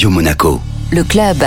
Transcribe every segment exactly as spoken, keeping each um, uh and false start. Radio Monaco. Le club.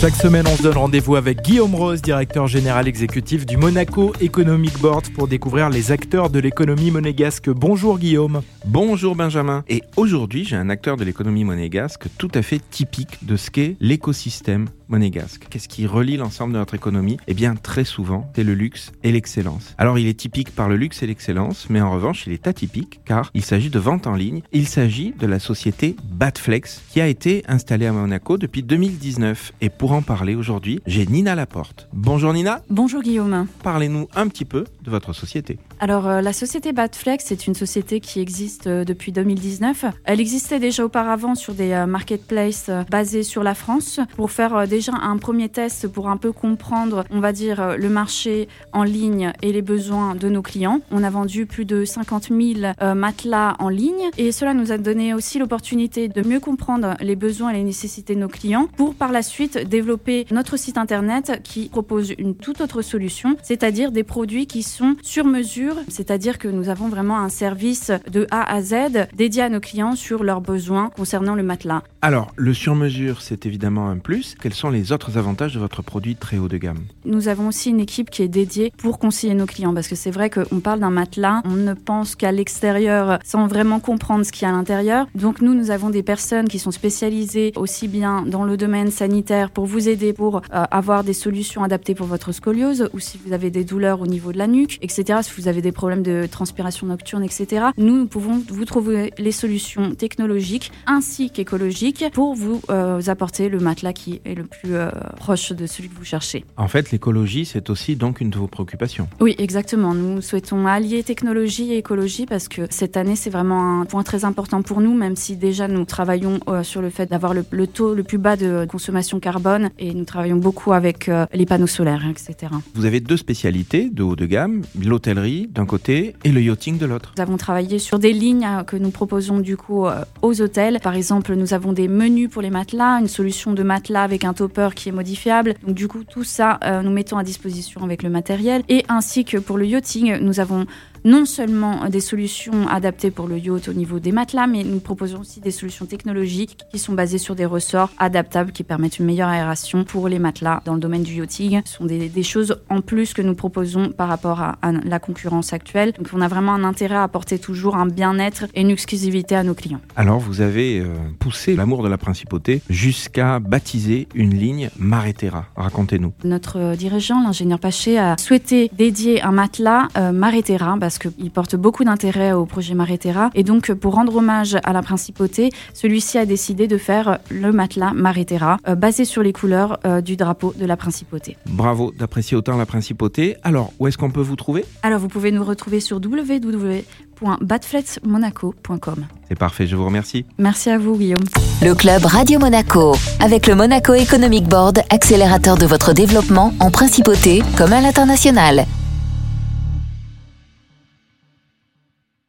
Chaque semaine, on se donne rendez-vous avec Guillaume Rose, directeur général exécutif du Monaco Economic Board, pour découvrir les acteurs de l'économie monégasque. Bonjour Guillaume. Bonjour Benjamin. Et aujourd'hui, j'ai un acteur de l'économie monégasque tout à fait typique de ce qu'est l'écosystème monégasque. Qu'est-ce qui relie l'ensemble de notre économie ? Eh bien, très souvent, c'est le luxe et l'excellence. Alors, il est typique par le luxe et l'excellence, mais en revanche, il est atypique car il s'agit de vente en ligne. Il s'agit de la société Bedflex qui a été installée à Monaco depuis deux mille dix-neuf. Et pour en parler aujourd'hui, j'ai Nina Laporte. Bonjour Nina. Bonjour Guillaume. Parlez-nous un petit peu de votre société. Alors, euh, la société Bedflex est une société qui existe euh, depuis deux mille dix-neuf. Elle existait déjà auparavant sur des euh, marketplaces euh, basés sur la France pour faire euh, des déjà un premier test pour un peu comprendre, on va dire, le marché en ligne et les besoins de nos clients. On a vendu plus de cinquante mille euh, matelas en ligne et cela nous a donné aussi l'opportunité de mieux comprendre les besoins et les nécessités de nos clients pour par la suite développer notre site internet qui propose une toute autre solution, c'est-à-dire des produits qui sont sur mesure, c'est-à-dire que nous avons vraiment un service de A à Z dédié à nos clients sur leurs besoins concernant le matelas. Alors, le sur-mesure, c'est évidemment un plus. Quels sont les autres avantages de votre produit très haut de gamme ? Nous avons aussi une équipe qui est dédiée pour conseiller nos clients, parce que c'est vrai qu'on parle d'un matelas, on ne pense qu'à l'extérieur sans vraiment comprendre ce qu'il y a à l'intérieur. Donc nous, nous avons des personnes qui sont spécialisées aussi bien dans le domaine sanitaire pour vous aider, pour euh, avoir des solutions adaptées pour votre scoliose, ou si vous avez des douleurs au niveau de la nuque, et cetera, si vous avez des problèmes de transpiration nocturne, et cetera. Nous, nous pouvons vous trouver les solutions technologiques ainsi qu'écologiques pour vous, euh, vous apporter le matelas qui est le plus plus euh, proche de celui que vous cherchez. En fait, l'écologie, c'est aussi donc une de vos préoccupations. Oui, exactement. Nous souhaitons allier technologie et écologie parce que cette année, c'est vraiment un point très important pour nous, même si déjà nous travaillons euh, sur le fait d'avoir le, le taux le plus bas de consommation carbone et nous travaillons beaucoup avec euh, les panneaux solaires, et cetera. Vous avez deux spécialités de haut de gamme, l'hôtellerie d'un côté et le yachting de l'autre. Nous avons travaillé sur des lignes euh, que nous proposons du coup euh, aux hôtels. Par exemple, nous avons des menus pour les matelas, une solution de matelas avec un topper qui est modifiable. Donc du coup, tout ça, euh, nous mettons à disposition avec le matériel. Et ainsi que pour le yachting, nous avons non seulement des solutions adaptées pour le yacht au niveau des matelas, mais nous proposons aussi des solutions technologiques qui sont basées sur des ressorts adaptables qui permettent une meilleure aération pour les matelas dans le domaine du yachting. Ce sont des, des choses en plus que nous proposons par rapport à, à la concurrence actuelle. Donc on a vraiment un intérêt à apporter toujours un bien-être et une exclusivité à nos clients. Alors vous avez euh, poussé l'amour de la principauté jusqu'à baptiser une ligne Mareterra. Racontez-nous. Notre dirigeant, l'ingénieur Paché, a souhaité dédier un matelas euh, Mareterra parce qu'il porte beaucoup d'intérêt au projet Mareterra. Et donc, pour rendre hommage à la principauté, celui-ci a décidé de faire le matelas Mareterra, euh, basé sur les couleurs euh, du drapeau de la principauté. Bravo d'apprécier autant la principauté. Alors, où est-ce qu'on peut vous trouver ? Alors, vous pouvez nous retrouver sur w w w point badflexmonaco point com. C'est parfait, je vous remercie. Merci à vous, Guillaume. Le club Radio Monaco, avec le Monaco Economic Board, accélérateur de votre développement en principauté comme à l'international.